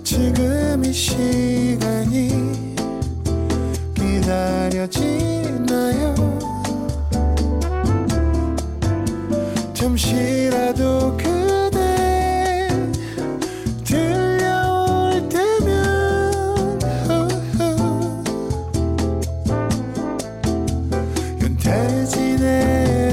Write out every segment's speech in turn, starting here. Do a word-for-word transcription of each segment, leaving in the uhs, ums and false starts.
지나요 지금 이 시간이 기다려지나요? 잠시라도 그대 들려올 때면 연태진의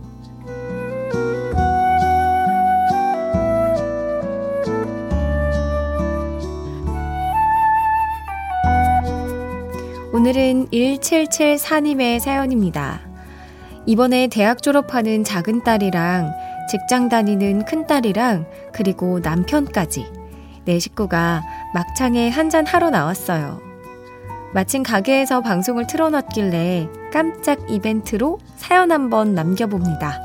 오늘은 일칠칠사님의 사연입니다. 이번에 대학 졸업하는 작은 딸이랑 직장 다니는 큰 딸이랑 그리고 남편까지 네 식구가 막창에 한잔 하러 나왔어요. 마침 가게에서 방송을 틀어놨길래 깜짝 이벤트로 사연 한번 남겨봅니다.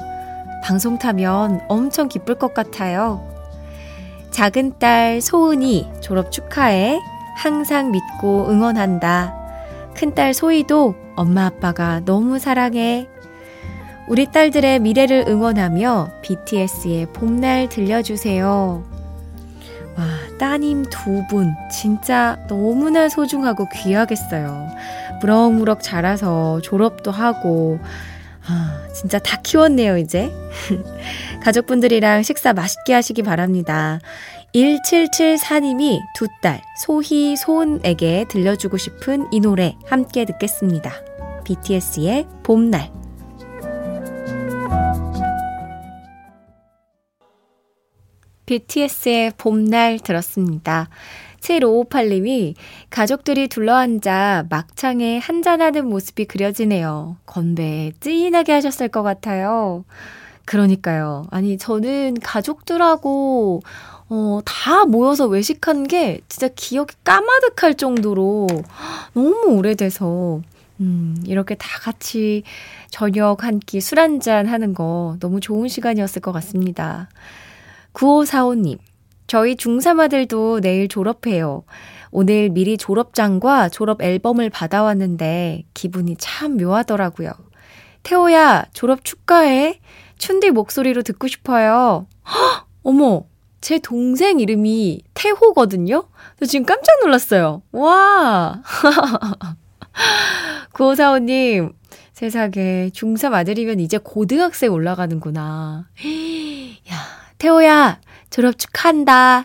방송 타면 엄청 기쁠 것 같아요. 작은 딸 소은이 졸업 축하해. 항상 믿고 응원한다. 큰딸 소희도 엄마 아빠가 너무 사랑해. 우리 딸들의 미래를 응원하며 비티에스의 봄날 들려주세요. 와, 따님 두 분 진짜 너무나 소중하고 귀하겠어요. 무럭무럭 자라서 졸업도 하고 아, 진짜 다 키웠네요 이제. 가족분들이랑 식사 맛있게 하시기 바랍니다. 일칠칠사님이 두 딸 소희, 소은에게 들려주고 싶은 이 노래 함께 듣겠습니다. 비티에스의 봄날. 비티에스의 봄날 들었습니다. 칠오오팔님이 가족들이 둘러앉아 막창에 한잔하는 모습이 그려지네요. 건배 찐하게 하셨을 것 같아요. 그러니까요. 아니 저는 가족들하고 어, 다 모여서 외식한 게 진짜 기억이 까마득할 정도로 너무 오래돼서 음, 이렇게 다 같이 저녁 한 끼 술 한잔 하는 거 너무 좋은 시간이었을 것 같습니다. 구오사오님, 저희 중삼 아들도 내일 졸업해요. 오늘 미리 졸업장과 졸업 앨범을 받아왔는데 기분이 참 묘하더라고요. 태호야, 졸업 축하해. 춘디 목소리로 듣고 싶어요. 헉, 어머, 제 동생 이름이 태호거든요? 저 지금 깜짝 놀랐어요. 와. 구오사오님, 세상에 중삼 아들이면 이제 고등학생 올라가는구나. 야. 태호야, 졸업 축하한다.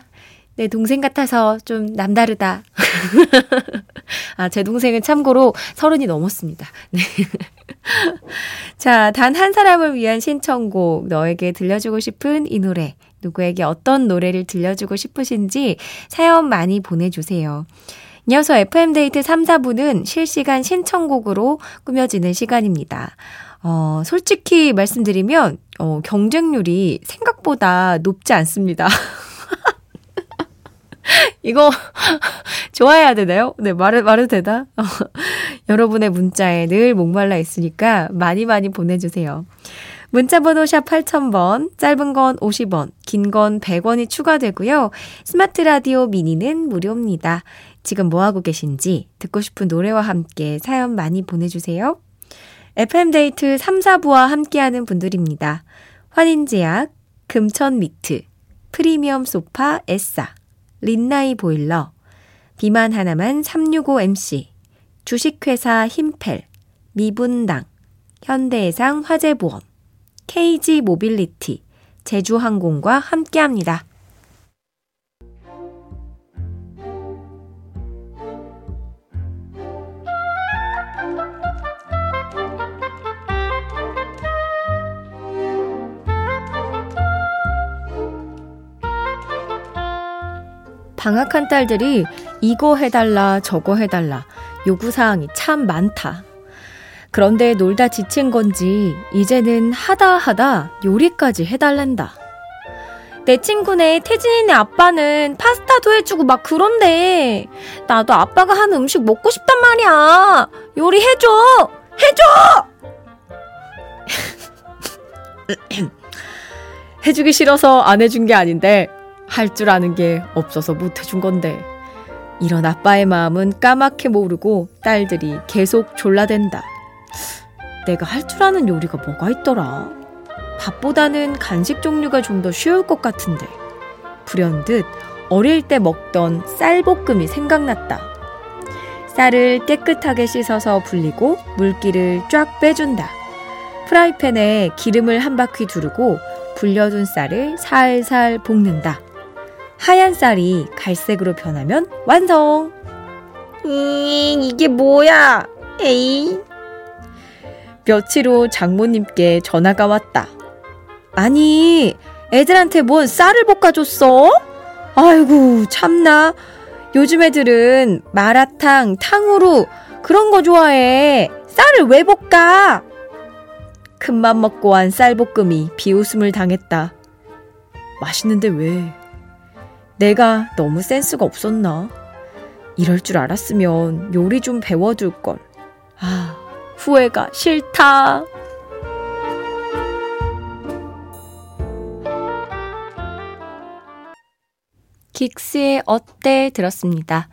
내 동생 같아서 좀 남다르다. 아, 제 동생은 참고로 서른이 넘었습니다. 네. 자, 단 한 사람을 위한 신청곡, 너에게 들려주고 싶은 이 노래. 누구에게 어떤 노래를 들려주고 싶으신지 사연 많이 보내주세요. 이어서 에프엠데이트 삼, 사 부는 실시간 신청곡으로 꾸며지는 시간입니다. 어, 솔직히 말씀드리면 어, 경쟁률이 생각보다 높지 않습니다. 이거 좋아해야 되나요? 네, 말해, 말해도 되나? 여러분의 문자에 늘 목말라 있으니까 많이 많이 보내주세요. 문자번호 샵 팔천 번, 짧은 건 오십 원, 긴 건 백 원이 추가되고요. 스마트 라디오 미니는 무료입니다. 지금 뭐하고 계신지 듣고 싶은 노래와 함께 사연 많이 보내주세요. 에프엠데이트 삼, 사 부와 함께하는 분들입니다. 환인제약, 금천 미트, 프리미엄 소파 에싸, 린나이 보일러, 비만 하나만 삼육오 엠씨, 주식회사 힘펠, 미분당, 현대해상 화재보험, 케이지모빌리티, 제주항공과 함께합니다. 방학한 딸들이 이거 해달라 저거 해달라 요구사항이 참 많다. 그런데 놀다 지친 건지 이제는 하다 하다 요리까지 해달란다. 내 친구네 태진이네 아빠는 파스타도 해주고 막 그런데 나도 아빠가 하는 음식 먹고 싶단 말이야. 요리해줘! 해줘! 해주기 싫어서 안 해준 게 아닌데 할 줄 아는 게 없어서 못 해준 건데 이런 아빠의 마음은 까맣게 모르고 딸들이 계속 졸라댄다. 내가 할 줄 아는 요리가 뭐가 있더라? 밥보다는 간식 종류가 좀 더 쉬울 것 같은데. 불현듯 어릴 때 먹던 쌀볶음이 생각났다. 쌀을 깨끗하게 씻어서 불리고 물기를 쫙 빼준다. 프라이팬에 기름을 한 바퀴 두르고 불려둔 쌀을 살살 볶는다. 하얀 쌀이 갈색으로 변하면 완성! 음, 이게 뭐야? 에이. 며칠 후 장모님께 전화가 왔다. 아니, 애들한테 뭔 쌀을 볶아줬어? 아이고, 참나. 요즘 애들은 마라탕, 탕후루 그런 거 좋아해. 쌀을 왜 볶아? 큰맘 먹고 한 쌀볶음이 비웃음을 당했다. 맛있는데 왜? 내가 너무 센스가 없었나? 이럴 줄 알았으면 요리 좀 배워둘 걸. 아, 후회가 싫다. 긱스의 어때 들었습니다.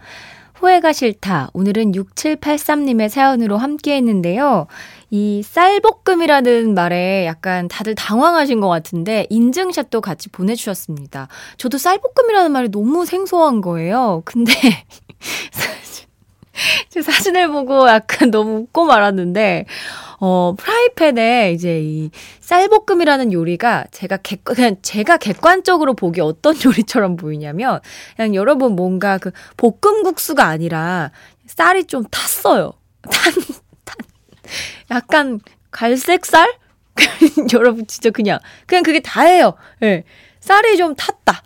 후회가 싫다. 오늘은 육칠팔삼 님의 사연으로 함께 했는데요. 이 쌀볶음이라는 말에 약간 다들 당황하신 것 같은데 인증샷도 같이 보내주셨습니다. 저도 쌀볶음이라는 말이 너무 생소한 거예요. 근데 제 사진을 보고 약간 너무 웃고 말았는데 어, 프라이팬에 이제 이 쌀볶음이라는 요리가 제가 객, 그냥 제가 객관적으로 보기 어떤 요리처럼 보이냐면 그냥 여러분 뭔가 그 볶음국수가 아니라 쌀이 좀 탔어요. 탄, 탄. 약간 갈색 쌀? 여러분 진짜 그냥 그냥 그게 다예요. 네. 쌀이 좀 탔다.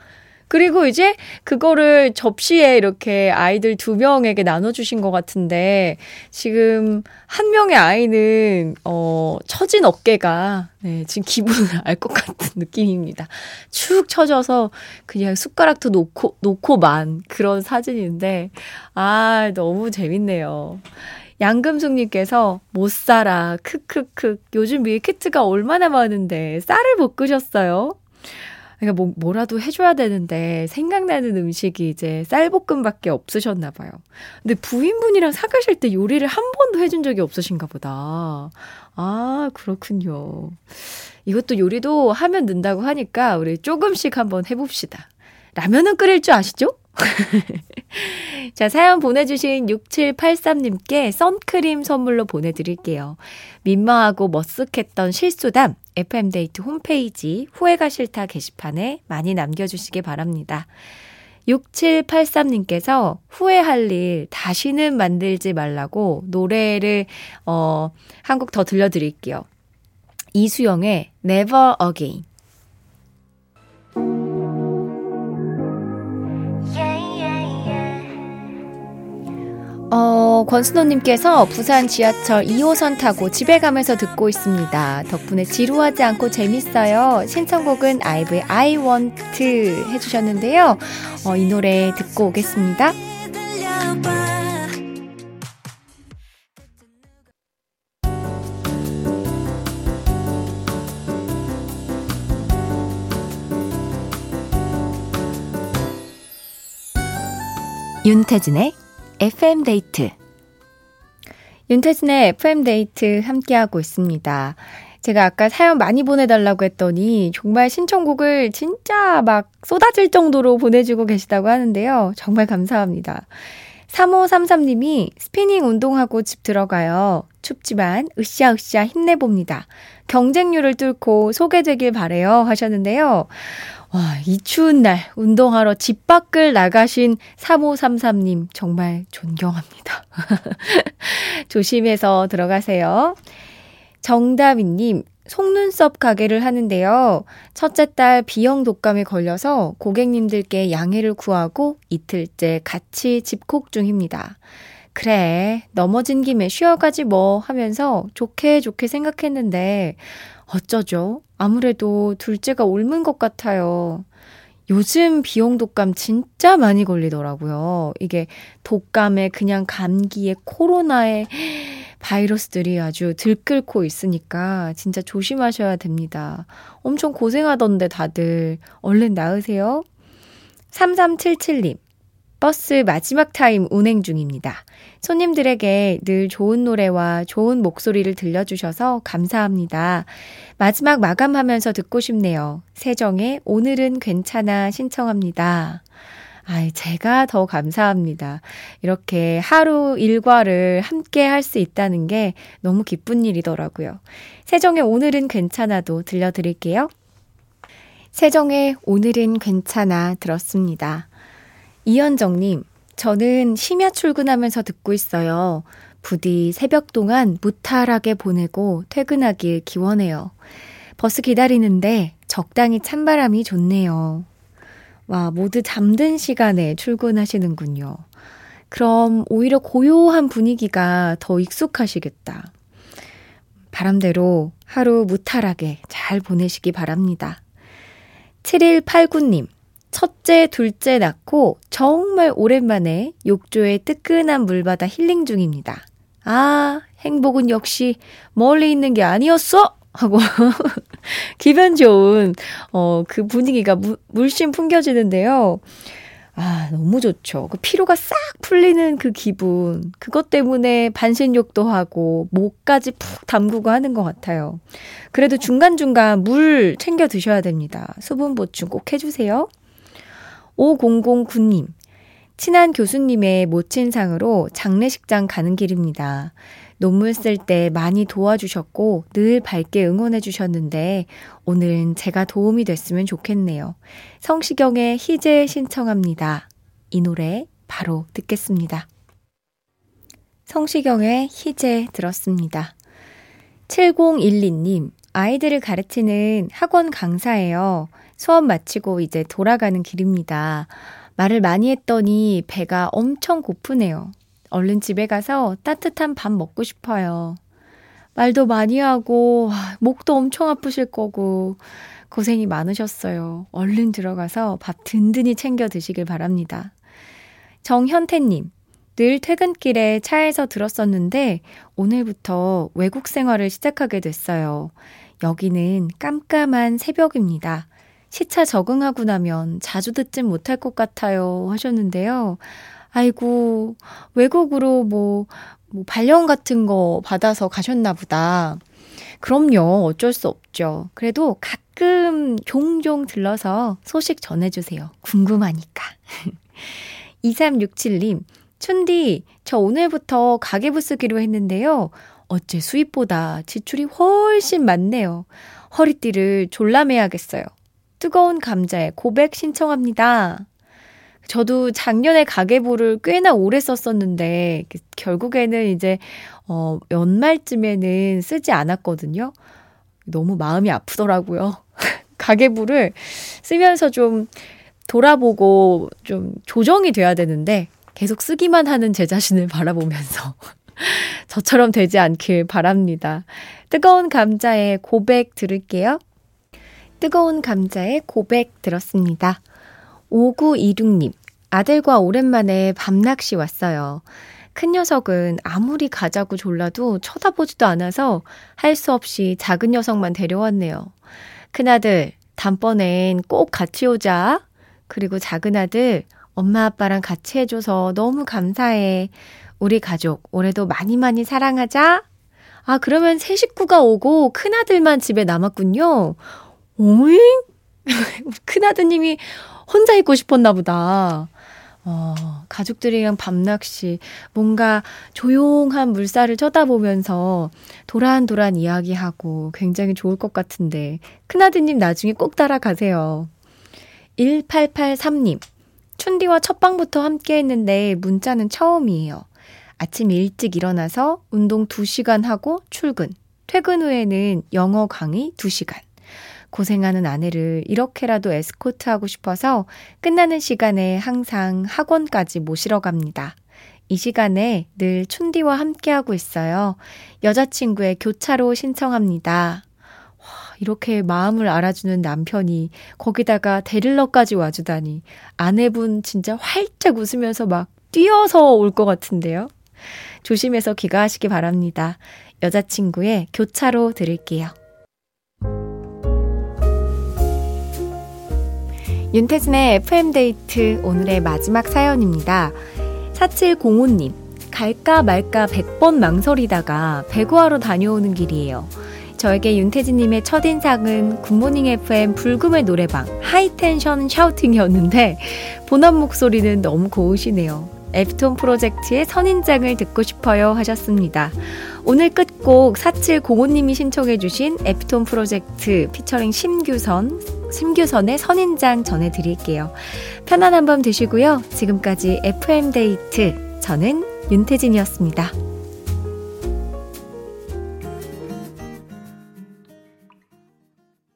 그리고 이제 그거를 접시에 이렇게 아이들 두 명에게 나눠주신 것 같은데 지금 한 명의 아이는 어, 처진 어깨가 네, 지금 기분을 알 것 같은 느낌입니다. 축 처져서 그냥 숟가락도 놓고, 놓고만 그런 사진인데 아 너무 재밌네요. 양금숙님께서 못 살아 크크크 요즘 밀키트가 얼마나 많은데 쌀을 볶으셨어요? 그러니까 뭐, 뭐라도 해줘야 되는데 생각나는 음식이 이제 쌀볶음밖에 없으셨나 봐요. 근데 부인분이랑 사귀실 때 요리를 한 번도 해준 적이 없으신가 보다. 아 그렇군요. 이것도 요리도 하면 는다고 하니까 우리 조금씩 한번 해봅시다. 라면은 끓일 줄 아시죠? 자, 사연 보내주신 육칠팔삼 님께 선크림 선물로 보내드릴게요. 민망하고 머쓱했던 실수담 에프엠데이트 홈페이지 후회가 싫다 게시판에 많이 남겨주시기 바랍니다. 육칠팔삼 님께서 후회할 일 다시는 만들지 말라고 노래를 어, 한 곡 더 들려드릴게요. 이수영의 Never Again. 어, 권순호님께서 부산 지하철 이 호선 타고 집에 가면서 듣고 있습니다. 덕분에 지루하지 않고 재밌어요. 신청곡은 아이브의 I Want 해주셨는데요. 어, 이 노래 듣고 오겠습니다. 윤태진의 에프엠데이트 윤태진의 에프엠데이트 함께하고 있습니다. 제가 아까 사연 많이 보내달라고 했더니 정말 신청곡을 진짜 막 쏟아질 정도로 보내주고 계시다고 하는데요. 정말 감사합니다. 삼오삼삼 님이 스피닝 운동하고 집 들어가요. 춥지만 으쌰으쌰 힘내봅니다. 경쟁률을 뚫고 소개되길 바래요 하셨는데요. 와, 이 추운 날 운동하러 집 밖을 나가신 삼오삼삼 님 정말 존경합니다. 조심해서 들어가세요. 정다미님, 속눈썹 가게를 하는데요. 첫째 딸 B형 독감에 걸려서 고객님들께 양해를 구하고 이틀째 같이 집콕 중입니다. 그래, 넘어진 김에 쉬어가지 뭐 하면서 좋게 좋게 생각했는데 어쩌죠? 아무래도 둘째가 옮은 것 같아요. 요즘 B형 독감 진짜 많이 걸리더라고요. 이게 독감에 그냥 감기에 코로나에 바이러스들이 아주 들끓고 있으니까 진짜 조심하셔야 됩니다. 엄청 고생하던데 다들 얼른 나으세요. 삼삼칠칠 님, 버스 마지막 타임 운행 중입니다. 손님들에게 늘 좋은 노래와 좋은 목소리를 들려주셔서 감사합니다. 마지막 마감하면서 듣고 싶네요. 세정의 오늘은 괜찮아 신청합니다. 아이, 제가 더 감사합니다. 이렇게 하루 일과를 함께 할 수 있다는 게 너무 기쁜 일이더라고요. 세정의 오늘은 괜찮아도 들려드릴게요. 세정의 오늘은 괜찮아 들었습니다. 이현정님, 저는 심야 출근하면서 듣고 있어요. 부디 새벽 동안 무탈하게 보내고 퇴근하길 기원해요. 버스 기다리는데 적당히 찬바람이 좋네요. 와, 모두 잠든 시간에 출근하시는군요. 그럼 오히려 고요한 분위기가 더 익숙하시겠다. 바람대로 하루 무탈하게 잘 보내시기 바랍니다. 칠일팔구 님, 첫째, 둘째 낳고 정말 오랜만에 욕조의 뜨끈한 물바다 힐링 중입니다. 아, 행복은 역시 멀리 있는 게 아니었어! 하고 기분 좋은 어, 그 분위기가 무, 물씬 풍겨지는데요. 아, 너무 좋죠. 그 피로가 싹 풀리는 그 기분, 그것 때문에 반신욕도 하고 목까지 푹 담그고 하는 것 같아요. 그래도 중간중간 물 챙겨 드셔야 됩니다. 수분 보충 꼭 해주세요. 오공공구 님, 친한 교수님의 모친상으로 장례식장 가는 길입니다. 논문 쓸 때 많이 도와주셨고 늘 밝게 응원해 주셨는데 오늘은 제가 도움이 됐으면 좋겠네요. 성시경의 희재 신청합니다. 이 노래 바로 듣겠습니다. 성시경의 희재 들었습니다. 칠공일이 님, 아이들을 가르치는 학원 강사예요. 수업 마치고 이제 돌아가는 길입니다. 말을 많이 했더니 배가 엄청 고프네요. 얼른 집에 가서 따뜻한 밥 먹고 싶어요. 말도 많이 하고 목도 엄청 아프실 거고 고생이 많으셨어요. 얼른 들어가서 밥 든든히 챙겨 드시길 바랍니다. 정현태님, 늘 퇴근길에 차에서 들었었는데 오늘부터 외국 생활을 시작하게 됐어요. 여기는 깜깜한 새벽입니다. 시차 적응하고 나면 자주 듣진 못할 것 같아요 하셨는데요. 아이고, 외국으로 뭐, 뭐 발령 같은 거 받아서 가셨나 보다. 그럼요, 어쩔 수 없죠. 그래도 가끔 종종 들러서 소식 전해주세요. 궁금하니까. 이삼육칠 님, 춘디, 저 오늘부터 가계부 쓰기로 했는데요. 어째 수입보다 지출이 훨씬 많네요. 허리띠를 졸라매야겠어요. 뜨거운 감자에 고백 신청합니다. 저도 작년에 가계부를 꽤나 오래 썼었는데 결국에는 이제 어, 연말쯤에는 쓰지 않았거든요. 너무 마음이 아프더라고요. 가계부를 쓰면서 좀 돌아보고 좀 조정이 돼야 되는데 계속 쓰기만 하는 제 자신을 바라보면서 저처럼 되지 않길 바랍니다. 뜨거운 감자의 고백 들을게요. 뜨거운 감자의 고백 들었습니다. 오구이육 님, 아들과 오랜만에 밤낚시 왔어요. 큰 녀석은 아무리 가자고 졸라도 쳐다보지도 않아서 할 수 없이 작은 녀석만 데려왔네요. 큰아들, 다음번엔 꼭 같이 오자. 그리고 작은아들, 엄마 아빠랑 같이 해줘서 너무 감사해. 우리 가족 올해도 많이 많이 사랑하자. 아, 그러면 새 식구가 오고 큰아들만 집에 남았군요. 오잉? 큰아드님이 혼자 있고 싶었나 보다. 어, 가족들이랑 밤낚시, 뭔가 조용한 물살을 쳐다보면서 도란도란 이야기하고 굉장히 좋을 것 같은데 큰아드님 나중에 꼭 따라가세요. 일팔팔삼 님, 춘디와 첫방부터 함께 했는데 문자는 처음이에요. 아침 일찍 일어나서 운동 두 시간 하고 출근, 퇴근 후에는 영어 강의 두 시간. 고생하는 아내를 이렇게라도 에스코트하고 싶어서 끝나는 시간에 항상 학원까지 모시러 갑니다. 이 시간에 늘 춘디와 함께하고 있어요. 여자친구의 교차로 신청합니다. 와, 이렇게 마음을 알아주는 남편이 거기다가 데릴러까지 와주다니 아내분 진짜 활짝 웃으면서 막 뛰어서 올 것 같은데요. 조심해서 귀가하시기 바랍니다. 여자친구의 교차로 드릴게요. 윤태진의 에프엠데이트 오늘의 마지막 사연입니다. 사칠공오 님, 갈까 말까 백 번 망설이다가 배구하러 다녀오는 길이에요. 저에게 윤태진님의 첫인상은 굿모닝 에프엠 불금의 노래방 하이텐션 샤우팅이었는데 본업 목소리는 너무 고우시네요. 에피톤 프로젝트의 선인장을 듣고 싶어요 하셨습니다. 오늘 끝곡 사칠공오 님이 신청해 주신 에피톤 프로젝트 피처링 심규선 심규선의 선인장 전해드릴게요. 편안한 밤 되시고요. 지금까지 에프엠데이트 저는 윤태진이었습니다.